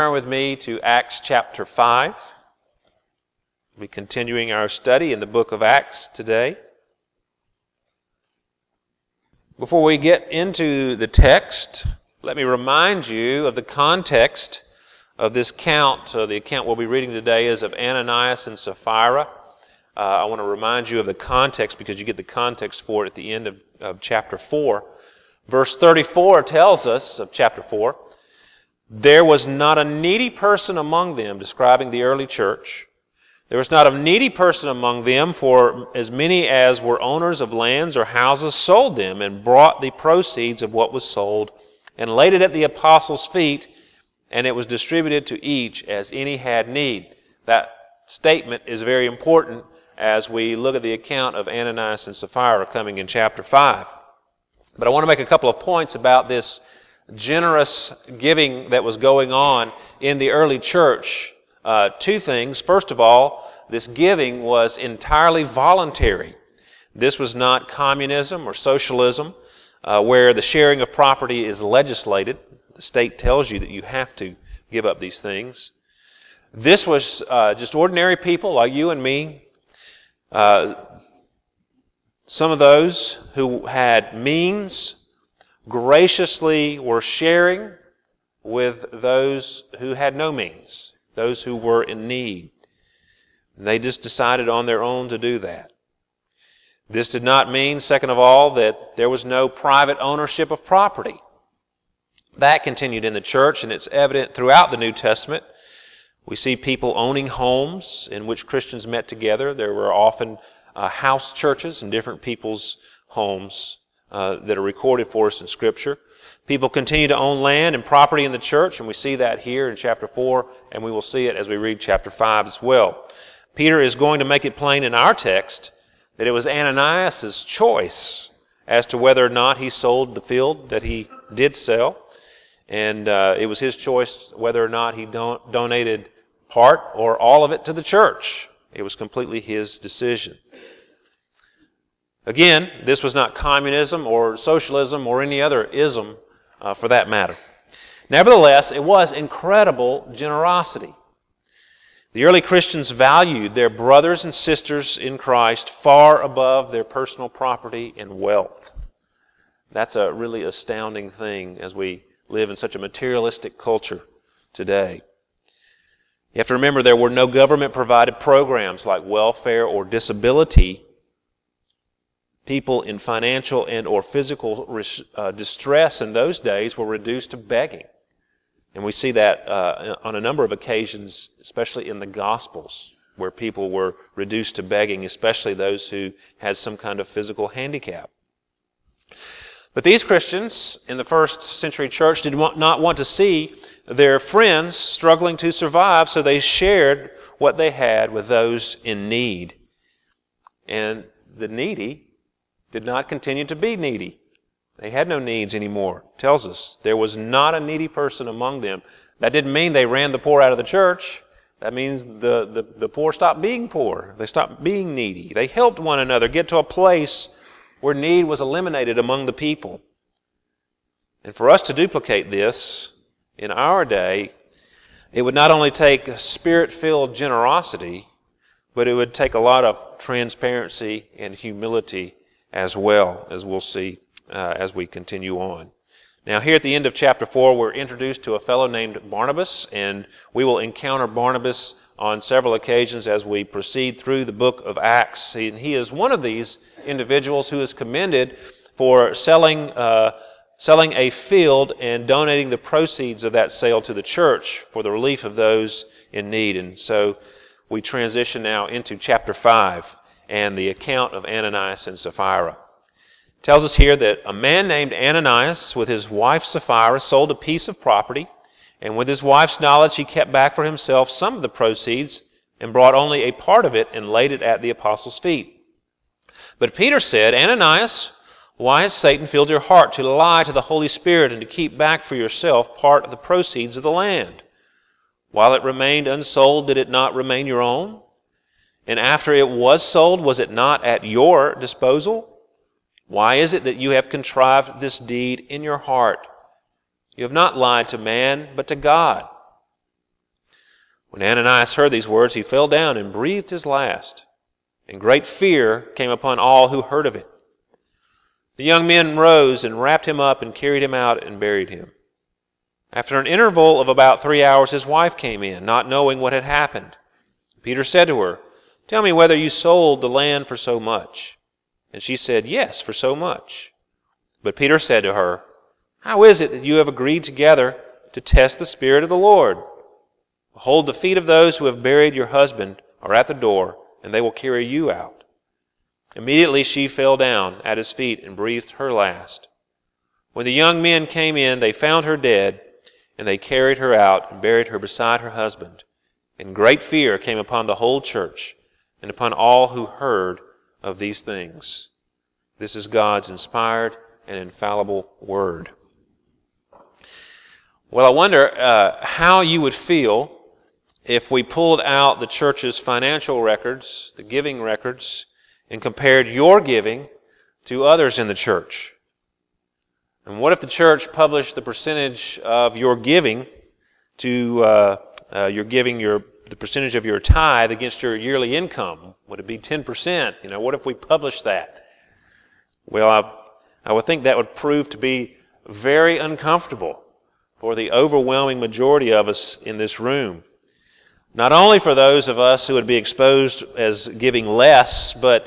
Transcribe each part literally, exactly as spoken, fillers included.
Turn with me to Acts chapter five. We're continuing our study in the book of Acts today. Before we get into the text, let me remind you of the context of this account. Uh, the account we'll be reading today is of Ananias and Sapphira. Uh, I want to remind you of the context because you get the context for it at the end of, of chapter four. Verse thirty-four tells us of chapter four, "There was not a needy person among them," describing the early church. "There was not a needy person among them, for as many as were owners of lands or houses sold them and brought the proceeds of what was sold and laid it at the apostles' feet, and it was distributed to each as any had need." That statement is very important as we look at the account of Ananias and Sapphira coming in chapter five. But I want to make a couple of points about this generous giving that was going on in the early church. Uh, two things. First of all, this giving was entirely voluntary. This was not communism or socialism, uh, where the sharing of property is legislated. The state tells you that you have to give up these things. This was uh, just ordinary people like you and me. Uh, some of those who had means graciously were sharing with those who had no means, those who were in need. They just decided on their own to do that. This did not mean, second of all, that there was no private ownership of property. That continued in the church, and it's evident throughout the New Testament. We see people owning homes in which Christians met together. There were often uh, house churches in different people's homes Uh, that are recorded for us in Scripture. People continue to own land and property in the church, and we see that here in chapter four, and we will see it as we read chapter five as well. Peter is going to make it plain in our text that it was Ananias' choice as to whether or not he sold the field that he did sell, and uh, it was his choice whether or not he don- donated part or all of it to the church. It was completely his decision. Again, this was not communism or socialism or any other ism uh, for that matter. Nevertheless, it was incredible generosity. The early Christians valued their brothers and sisters in Christ far above their personal property and wealth. That's a really astounding thing as we live in such a materialistic culture today. You have to remember there were no government-provided programs like welfare or disability. People in financial and or physical res- uh, distress in those days were reduced to begging. And we see that uh, on a number of occasions, especially in the Gospels, where people were reduced to begging, especially those who had some kind of physical handicap. But these Christians in the first century church did not want to see their friends struggling to survive, so they shared what they had with those in need. And the needy did not continue to be needy. They had no needs anymore. It tells us there was not a needy person among them. That didn't mean they ran the poor out of the church. That means the, the, the poor stopped being poor. They stopped being needy. They helped one another get to a place where need was eliminated among the people. And for us to duplicate this in our day, it would not only take spirit-filled generosity, but it would take a lot of transparency and humility as well, as we'll see uh, as we continue on. Now, here at the end of chapter four, we're introduced to a fellow named Barnabas, and we will encounter Barnabas on several occasions as we proceed through the book of Acts. And he is one of these individuals who is commended for selling uh, selling a field and donating the proceeds of that sale to the church for the relief of those in need. And so we transition now into chapter five. And the account of Ananias and Sapphira. It tells us here that a man named Ananias with his wife Sapphira sold a piece of property, and with his wife's knowledge he kept back for himself some of the proceeds and brought only a part of it and laid it at the apostles' feet. But Peter said, "Ananias, why has Satan filled your heart to lie to the Holy Spirit and to keep back for yourself part of the proceeds of the land? While it remained unsold, did it not remain your own? And after it was sold, was it not at your disposal? Why is it that you have contrived this deed in your heart? You have not lied to man, but to God. When Ananias heard these words, he fell down and breathed his last, and great fear came upon all who heard of it. The young men rose and wrapped him up and carried him out and buried him. After an interval of about three hours, his wife came in, not knowing what had happened. Peter said to her, "Tell me whether you sold the land for so much." And she said, "Yes, for so much." But Peter said to her, "How is it that you have agreed together to test the Spirit of the Lord? Behold, the feet of those who have buried your husband are at the door, and they will carry you out." Immediately she fell down at his feet and breathed her last. When the young men came in, they found her dead, and they carried her out and buried her beside her husband. And great fear came upon the whole church and upon all who heard of these things. This is God's inspired and infallible Word. Well, I wonder uh, how you would feel if we pulled out the church's financial records, the giving records, and compared your giving to others in the church. And what if the church published the percentage of your giving to uh, uh, your giving your the percentage of your tithe against your yearly income? Would it be ten percent? You know, what if we published that? Well, I, I would think that would prove to be very uncomfortable for the overwhelming majority of us in this room. Not only for those of us who would be exposed as giving less, but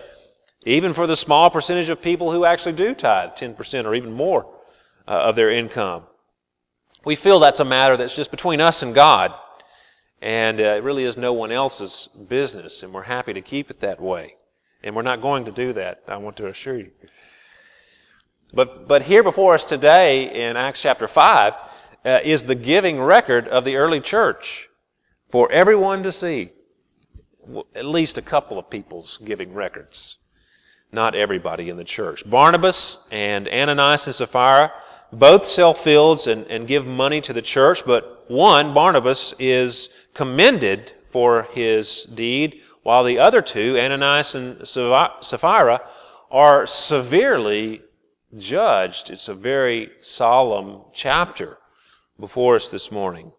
even for the small percentage of people who actually do tithe ten percent or even more uh, of their income. We feel that's a matter that's just between us and God, and uh, it really is no one else's business, and we're happy to keep it that way. And we're not going to do that, I want to assure you. But, but here before us today in Acts chapter five, Uh, is the giving record of the early church for everyone to see. Well, at least a couple of people's giving records. Not everybody in the church. Barnabas and Ananias and Sapphira both sell fields and, and give money to the church, but one, Barnabas, is commended for his deed, while the other two, Ananias and Sapphira, are severely judged. It's a very solemn chapter before us this morning.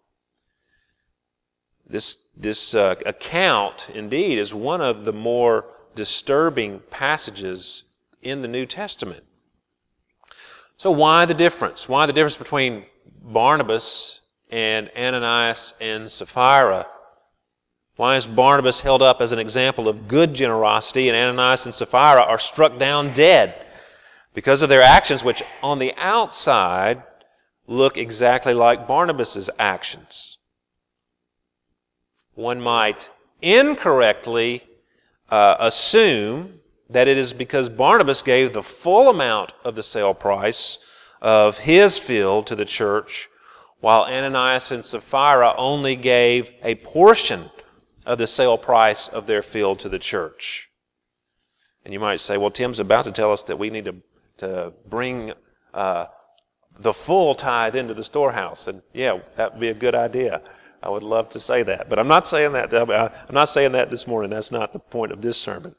This, this uh, account, indeed, is one of the more disturbing passages in the New Testament. So why the difference? Why the difference between Barnabas and Ananias and Sapphira? Why is Barnabas held up as an example of good generosity, and Ananias and Sapphira are struck down dead because of their actions, which on the outside look exactly like Barnabas' actions? One might incorrectly uh, assume that it is because Barnabas gave the full amount of the sale price of his field to the church, while Ananias and Sapphira only gave a portion of the sale price of their field to the church. And you might say, well, Tim's about to tell us that we need to, to bring Uh, the full tithe into the storehouse. And yeah, that would be a good idea. I would love to say that. But I'm not saying that. I'm not saying that this morning. That's not the point of this sermon.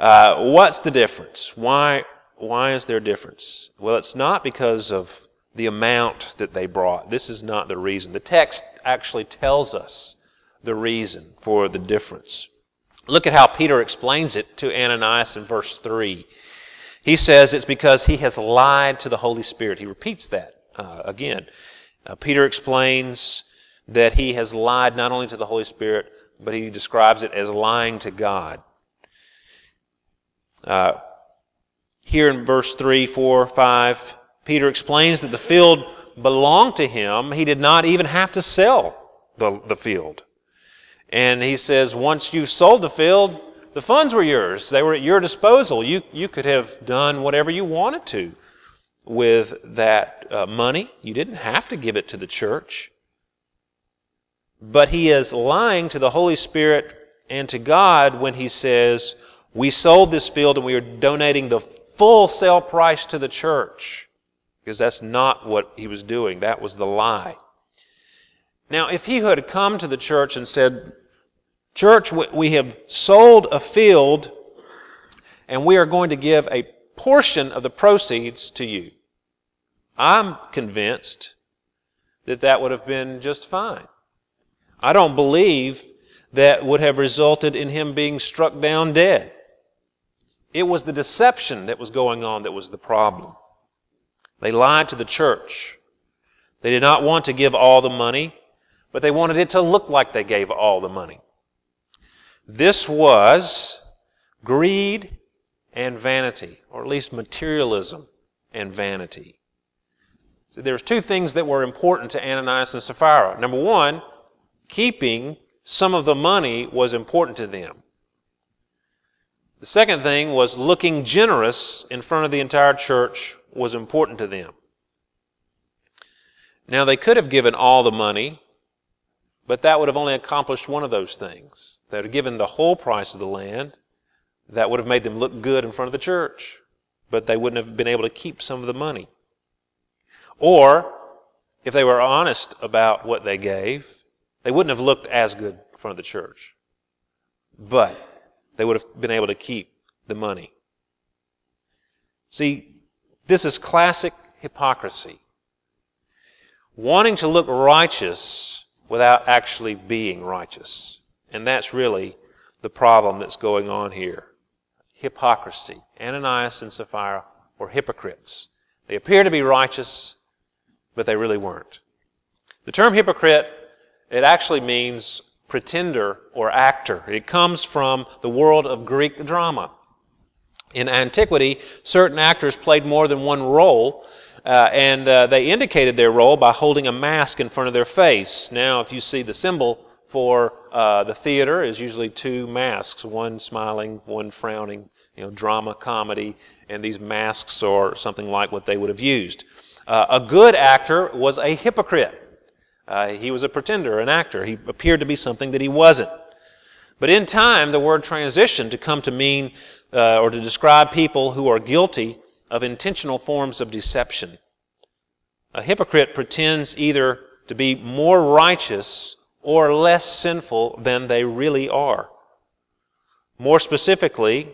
Uh, what's the difference? Why, why is there a difference? Well, it's not because of the amount that they brought. This is not the reason. The text actually tells us the reason for the difference. Look at how Peter explains it to Ananias in verse three. He says it's because he has lied to the Holy Spirit. He repeats that uh, again. Uh, Peter explains that he has lied not only to the Holy Spirit, but he describes it as lying to God. Uh, here in verse three, four, five, Peter explains that the field belonged to him. He did not even have to sell the, the field. And he says, once you've sold the field, the funds were yours. They were at your disposal. You, you could have done whatever you wanted to with that uh, money. You didn't have to give it to the church. But he is lying to the Holy Spirit and to God when he says, we sold this field and we are donating the full sale price to the church. Because that's not what he was doing. That was the lie. Now, if he had come to the church and said, church, we have sold a field and we are going to give a portion of the proceeds to you, I'm convinced that that would have been just fine. I don't believe that would have resulted in him being struck down dead. It was the deception that was going on that was the problem. They lied to the church. They did not want to give all the money, but they wanted it to look like they gave all the money. This was greed and vanity, or at least materialism and vanity. So there's two things that were important to Ananias and Sapphira. Number one, keeping some of the money was important to them. The second thing was looking generous in front of the entire church was important to them. Now, they could have given all the money, but that would have only accomplished one of those things. They would have given the whole price of the land. That would have made them look good in front of the church, but they wouldn't have been able to keep some of the money. Or, if they were honest about what they gave, they wouldn't have looked as good in front of the church, but they would have been able to keep the money. See, this is classic hypocrisy. Wanting to look righteous without actually being righteous. And that's really the problem that's going on here. Hypocrisy. Ananias and Sapphira were hypocrites. They appear to be righteous, but they really weren't. The term hypocrite, it actually means pretender or actor. It comes from the world of Greek drama. In antiquity, certain actors played more than one role. Uh, and uh, they indicated their role by holding a mask in front of their face. Now, if you see the symbol for uh, the theater is usually two masks, one smiling, one frowning, you know, drama, comedy, and these masks are something like what they would have used. Uh, a good actor was a hypocrite. Uh, he was a pretender, an actor. He appeared to be something that he wasn't. But in time, the word transitioned to come to mean uh, or to describe people who are guilty of intentional forms of deception. A hypocrite pretends either to be more righteous or less sinful than they really are. More specifically,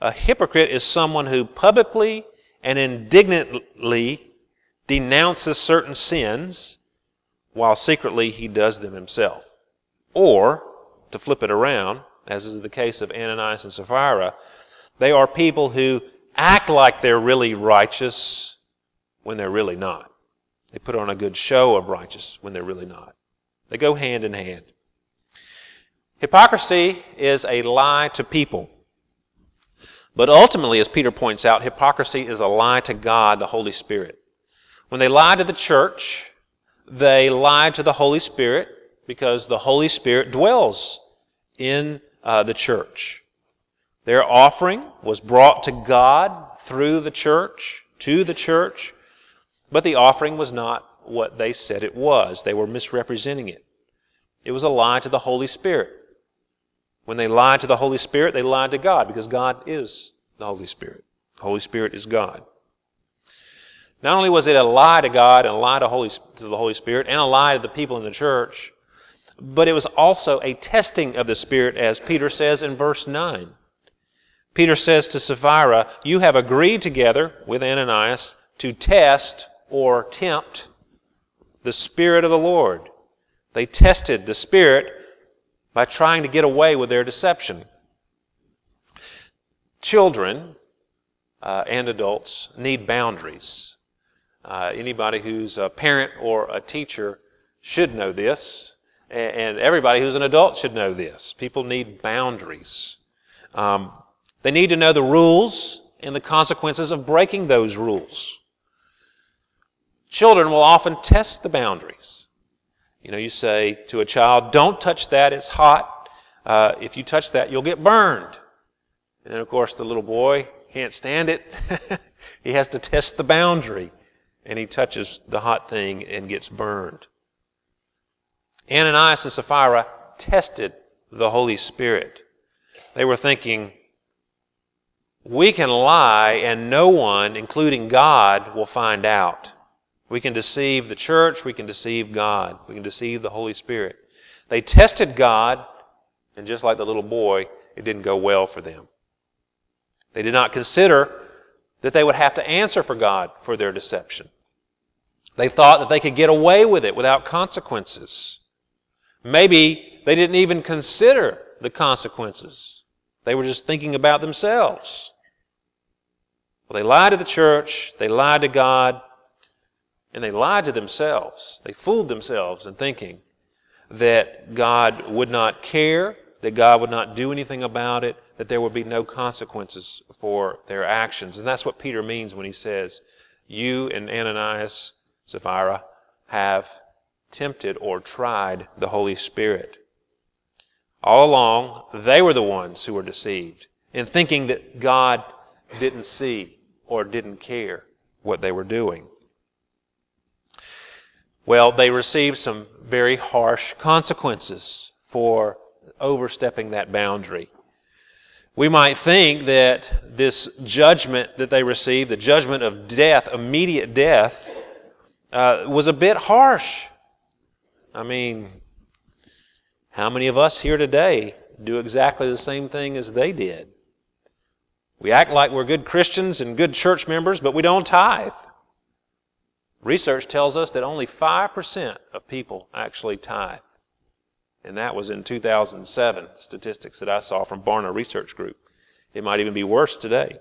a hypocrite is someone who publicly and indignantly denounces certain sins while secretly he does them himself. Or, to flip it around, as is the case of Ananias and Sapphira, they are people who act like they're really righteous when they're really not. They put on a good show of righteous when they're really not. They go hand in hand. Hypocrisy is a lie to people. But ultimately, as Peter points out, hypocrisy is a lie to God, the Holy Spirit. When they lie to the church, they lie to the Holy Spirit because the Holy Spirit dwells in uh, the church. Their offering was brought to God through the church, to the church, but the offering was not what they said it was. They were misrepresenting it. It was a lie to the Holy Spirit. When they lied to the Holy Spirit, they lied to God, because God is the Holy Spirit. The Holy Spirit is God. Not only was it a lie to God and a lie to, Holy, to the Holy Spirit and a lie to the people in the church, but it was also a testing of the Spirit, as Peter says in verse nine. Peter says to Sapphira, you have agreed together with Ananias to test or tempt the Spirit of the Lord. They tested the Spirit by trying to get away with their deception. Children uh, and adults need boundaries. Uh, anybody who's a parent or a teacher should know this, and everybody who's an adult should know this. People need boundaries. Um, They need to know the rules and the consequences of breaking those rules. Children will often test the boundaries. You know, you say to a child, don't touch that, it's hot. Uh, if you touch that, you'll get burned. And then, of course, the little boy can't stand it. He has to test the boundary, and he touches the hot thing and gets burned. Ananias and Sapphira tested the Holy Spirit. They were thinking, we can lie and no one, including God, will find out. We can deceive the church, we can deceive God, we can deceive the Holy Spirit. They tested God, and just like the little boy, it didn't go well for them. They did not consider that they would have to answer for God for their deception. They thought that they could get away with it without consequences. Maybe they didn't even consider the consequences. They were just thinking about themselves. Well, they lied to the church, they lied to God, and they lied to themselves. They fooled themselves in thinking that God would not care, that God would not do anything about it, that there would be no consequences for their actions. And that's what Peter means when he says, you and Ananias, Sapphira, have tempted or tried the Holy Spirit. All along, they were the ones who were deceived in thinking that God didn't see or didn't care what they were doing. Well, they received some very harsh consequences for overstepping that boundary. We might think that this judgment that they received, the judgment of death, immediate death, uh, was a bit harsh. I mean, how many of us here today do exactly the same thing as they did? We act like we're good Christians and good church members, but we don't tithe. Research tells us that only five percent of people actually tithe. And that was in two thousand seven, statistics that I saw from Barna Research Group. It might even be worse today.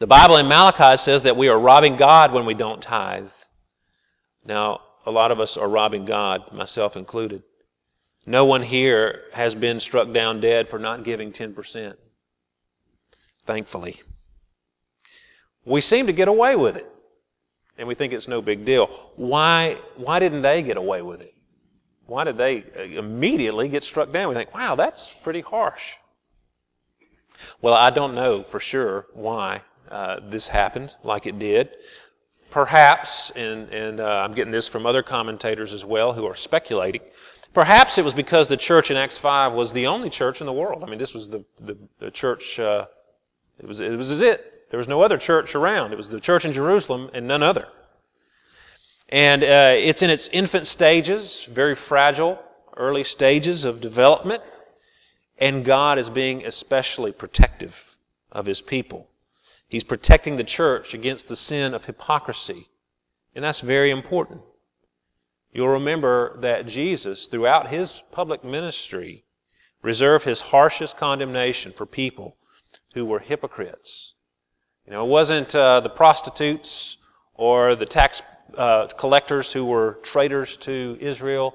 The Bible in Malachi says that we are robbing God when we don't tithe. Now, a lot of us are robbing God, myself included. No one here has been struck down dead for not giving ten percent. Thankfully. We seem to get away with it. And we think it's no big deal. Why, why didn't they get away with it? Why did they immediately get struck down? We think, wow, that's pretty harsh. Well, I don't know for sure why uh, this happened like it did. Perhaps, and, and uh, I'm getting this from other commentators as well who are speculating, perhaps it was because the church in Acts five was the only church in the world. I mean, this was the, the, the church, uh, it was it. Was it. There was no other church around. It was the church in Jerusalem and none other. And uh, it's in its infant stages, very fragile, early stages of development. And God is being especially protective of His people. He's protecting the church against the sin of hypocrisy. And that's very important. You'll remember that Jesus, throughout His public ministry, reserved His harshest condemnation for people who were hypocrites. You know, it wasn't uh, the prostitutes or the tax uh, collectors who were traitors to Israel.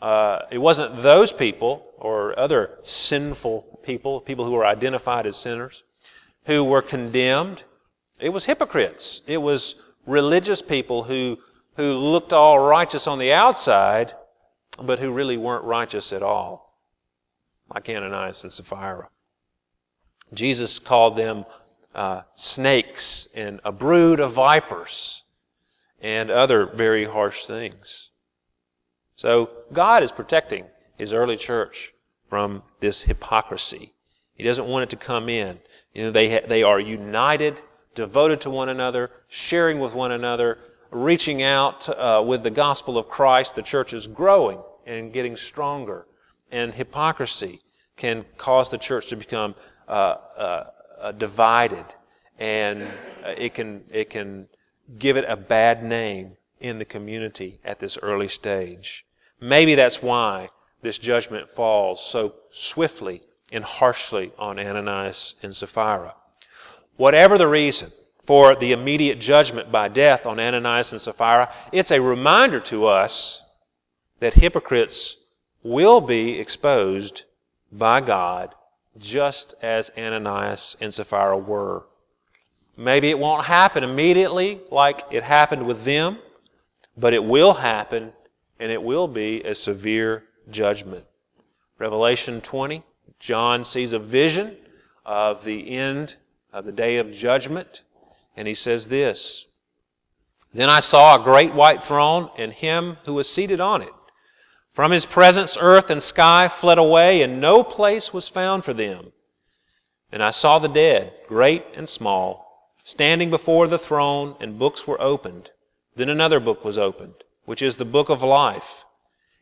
Uh, it wasn't those people or other sinful people, people who were identified as sinners, who were condemned. It was hypocrites. It was religious people who who looked all righteous on the outside, but who really weren't righteous at all, like Ananias and Sapphira. Jesus called them Uh, snakes and a brood of vipers and other very harsh things. So God is protecting His early church from this hypocrisy. He doesn't want it to come in. You know, they ha- they are united, devoted to one another, sharing with one another, reaching out uh, with the gospel of Christ. The church is growing and getting stronger. And hypocrisy can cause the church to become Uh, uh, Uh, divided, and uh, it can it can give it a bad name in the community at this early stage. Maybe that's why this judgment falls so swiftly and harshly on Ananias and Sapphira. Whatever the reason for the immediate judgment by death on Ananias and Sapphira, it's a reminder to us that hypocrites will be exposed by God just as Ananias and Sapphira were. Maybe it won't happen immediately like it happened with them, but it will happen, and it will be a severe judgment. Revelation twenty, John sees a vision of the end of the day of judgment, and he says this, "Then I saw a great white throne and Him who was seated on it. From His presence, earth and sky fled away, and no place was found for them. And I saw the dead, great and small, standing before the throne, and books were opened. Then another book was opened, which is the book of life.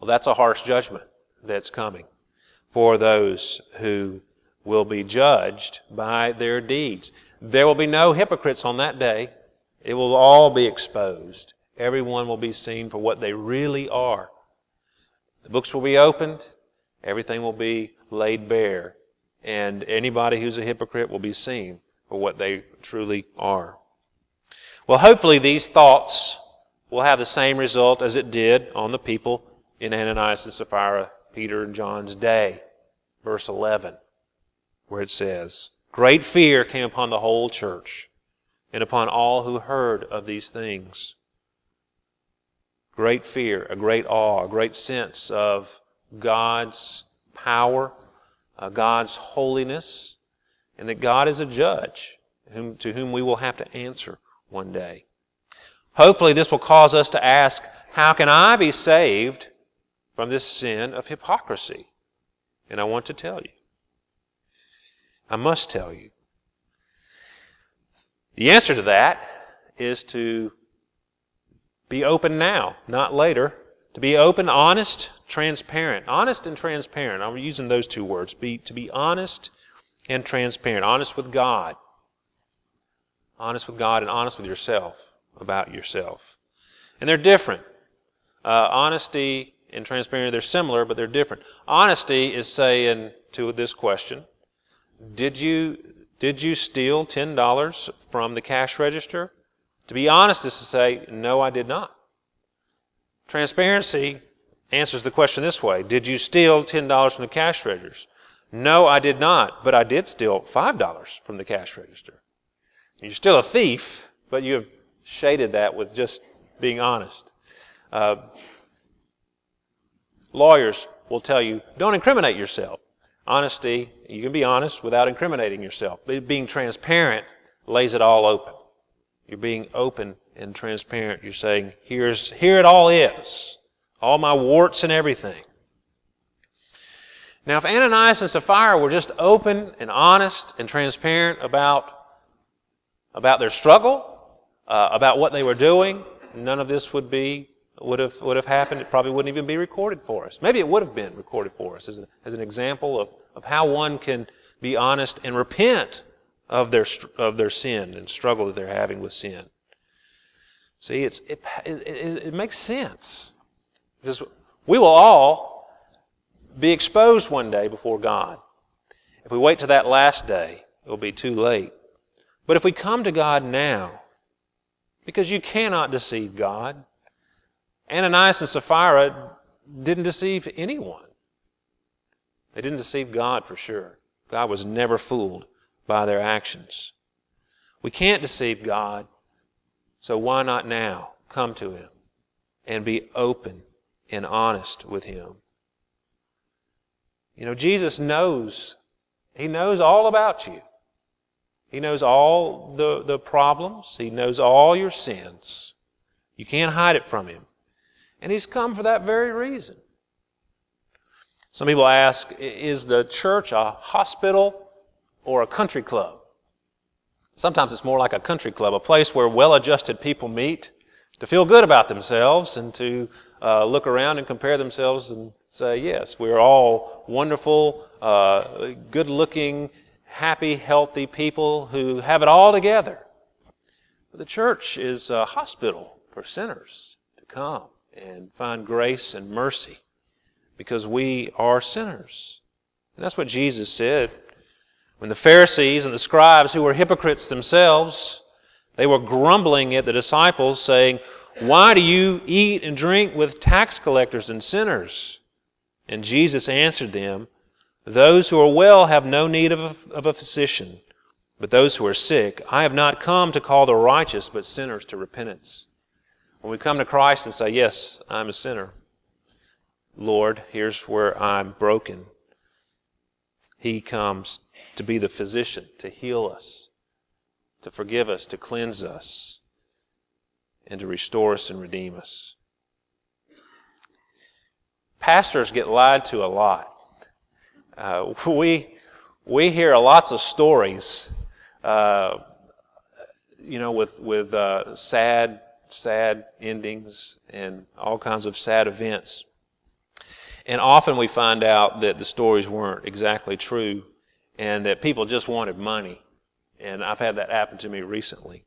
Well, that's a harsh judgment that's coming for those who will be judged by their deeds. There will be no hypocrites on that day. It will all be exposed. Everyone will be seen for what they really are. The books will be opened. Everything will be laid bare. And anybody who's a hypocrite will be seen for what they truly are. Well, hopefully these thoughts will have the same result as it did on the people in Ananias and Sapphira, Peter and John's day. Verse eleven, where it says, "Great fear came upon the whole church and upon all who heard of these things." Great fear, a great awe, a great sense of God's power, uh, God's holiness, and that God is a judge whom, to whom we will have to answer one day. Hopefully this will cause us to ask, how can I be saved from this sin of hypocrisy? And I want to tell you. I must tell you. The answer to that is to be open now, not later. To be open, honest, transparent. Honest and transparent. I'm using those two words. Be, to be honest and transparent. Honest with God. Honest with God and honest with yourself about yourself. And they're different. Uh, honesty and transparency, they're similar, but they're different. Honesty is saying to this question, did you, did you steal ten dollars from the cash register? To be honest is to say, no, I did not. Transparency answers the question this way. Did you steal ten dollars from the cash register? No, I did not, but I did steal five dollars from the cash register. You're still a thief, but you have shaded that with just being honest. Uh, lawyers will tell you, don't incriminate yourself. Honesty, you can be honest without incriminating yourself. Being transparent lays it all open. You're being open and transparent. You're saying, Here's, here it all is. All my warts and everything. Now, if Ananias and Sapphira were just open and honest and transparent about, about their struggle, uh, about what they were doing, none of this would be would have would have happened. It probably wouldn't even be recorded for us. Maybe it would have been recorded for us as an, as an example of, of how one can be honest and repent of their of their sin and struggle that they're having with sin. See, it's it it, it makes sense because we will all be exposed one day before God. If we wait to that last day, it will be too late. But if we come to God now, because you cannot deceive God. Ananias and Sapphira didn't deceive anyone. They didn't deceive God for sure. God was never fooled by their actions. We can't deceive God, so why not now come to Him and be open and honest with Him? You know, Jesus knows. He knows all about you. He knows all the, the problems. He knows all your sins. You can't hide it from Him. And He's come for that very reason. Some people ask, is the church a hospital or a country club? Sometimes it's more like a country club, a place where well-adjusted people meet to feel good about themselves and to uh, look around and compare themselves and say, yes, we're all wonderful, uh, good-looking, happy, healthy people who have it all together. But the church is a hospital for sinners to come and find grace and mercy because we are sinners. And that's what Jesus said. When the Pharisees and the scribes, who were hypocrites themselves, they were grumbling at the disciples, saying, "Why do you eat and drink with tax collectors and sinners?" And Jesus answered them, "Those who are well have no need of a, of a physician, but those who are sick, I have not come to call the righteous, but sinners to repentance." When we come to Christ and say, yes, I'm a sinner, Lord, here's where I'm broken. He comes to be the physician, to heal us, to forgive us, to cleanse us, and to restore us and redeem us. Pastors get lied to a lot. Uh, we we hear lots of stories, uh, you know, with with uh, sad sad endings and all kinds of sad events. And often we find out that the stories weren't exactly true, and that people just wanted money. And I've had that happen to me recently.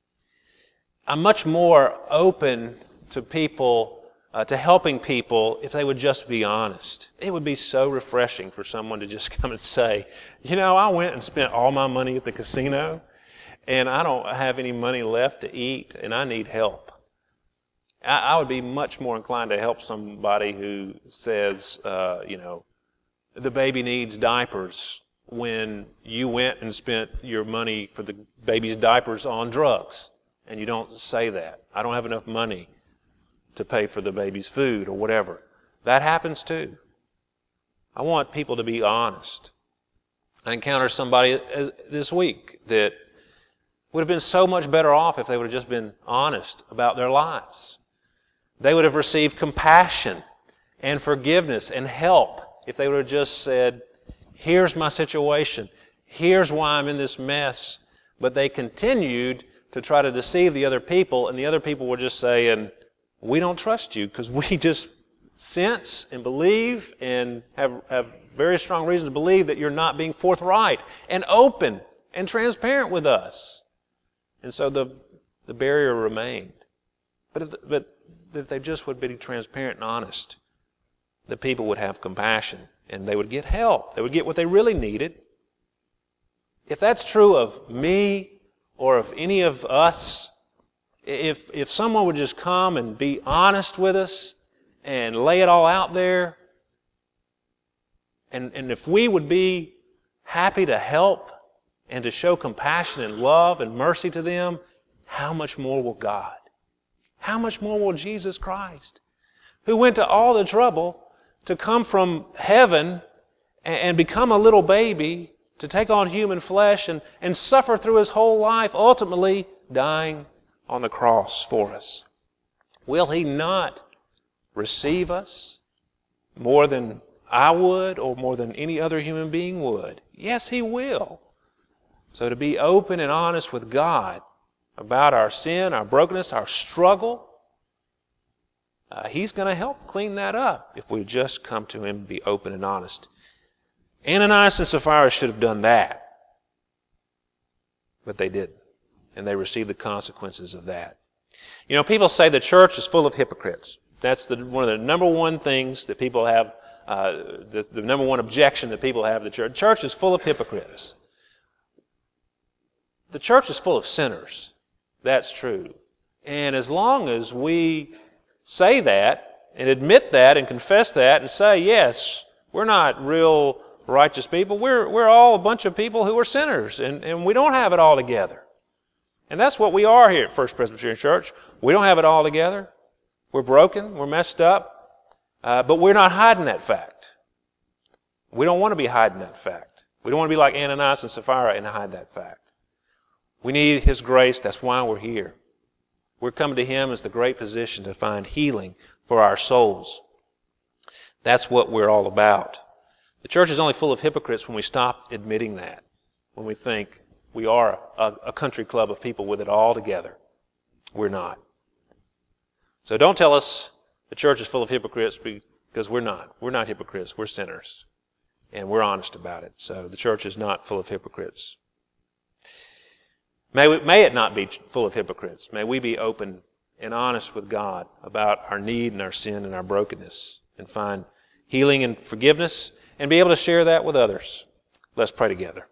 I'm much more open to people, uh, to helping people, if they would just be honest. It would be so refreshing for someone to just come and say, you know, I went and spent all my money at the casino, and I don't have any money left to eat, and I need help. I would be much more inclined to help somebody who says, uh, you know, the baby needs diapers when you went and spent your money for the baby's diapers on drugs. And you don't say that. I don't have enough money to pay for the baby's food or whatever. That happens too. I want people to be honest. I encountered somebody this week that would have been so much better off if they would have just been honest about their lives. They would have received compassion and forgiveness and help if they would have just said, here's my situation, here's why I'm in this mess. But they continued to try to deceive the other people, and the other people were just saying, we don't trust you because we just sense and believe and have, have very strong reason to believe that you're not being forthright and open and transparent with us. And so the, the barrier remained. But if, but if they just would be transparent and honest, the people would have compassion and they would get help. They would get what they really needed. If that's true of me or of any of us, if if someone would just come and be honest with us and lay it all out there, and, and if we would be happy to help and to show compassion and love and mercy to them, how much more will God? How much more will Jesus Christ, who went to all the trouble to come from heaven and become a little baby, to take on human flesh and, and suffer through his whole life, ultimately dying on the cross for us. Will he not receive us more than I would or more than any other human being would? Yes, he will. So to be open and honest with God about our sin, our brokenness, our struggle, uh, he's going to help clean that up if we just come to him and be open and honest. Ananias and Sapphira should have done that, but they didn't, and they received the consequences of that. You know, people say the church is full of hypocrites. That's the, one of the number one things that people have, uh, the, the number one objection that people have to the church. The church is full of hypocrites. The church is full of sinners. That's true. And as long as we say that and admit that and confess that and say, yes, we're not real righteous people. We're we're all a bunch of people who are sinners, and, and we don't have it all together. And that's what we are here at First Presbyterian Church. We don't have it all together. We're broken. We're messed up. Uh, but we're not hiding that fact. We don't want to be hiding that fact. We don't want to be like Ananias and Sapphira and hide that fact. We need his grace. That's why we're here. We're coming to him as the great physician to find healing for our souls. That's what we're all about. The church is only full of hypocrites when we stop admitting that, when we think we are a, a country club of people with it all together. We're not. So don't tell us the church is full of hypocrites, because we're not. We're not hypocrites. We're sinners, and we're honest about it. So the church is not full of hypocrites. May we, may it not be full of hypocrites. May we be open and honest with God about our need and our sin and our brokenness, and find healing and forgiveness, and be able to share that with others. Let's pray together.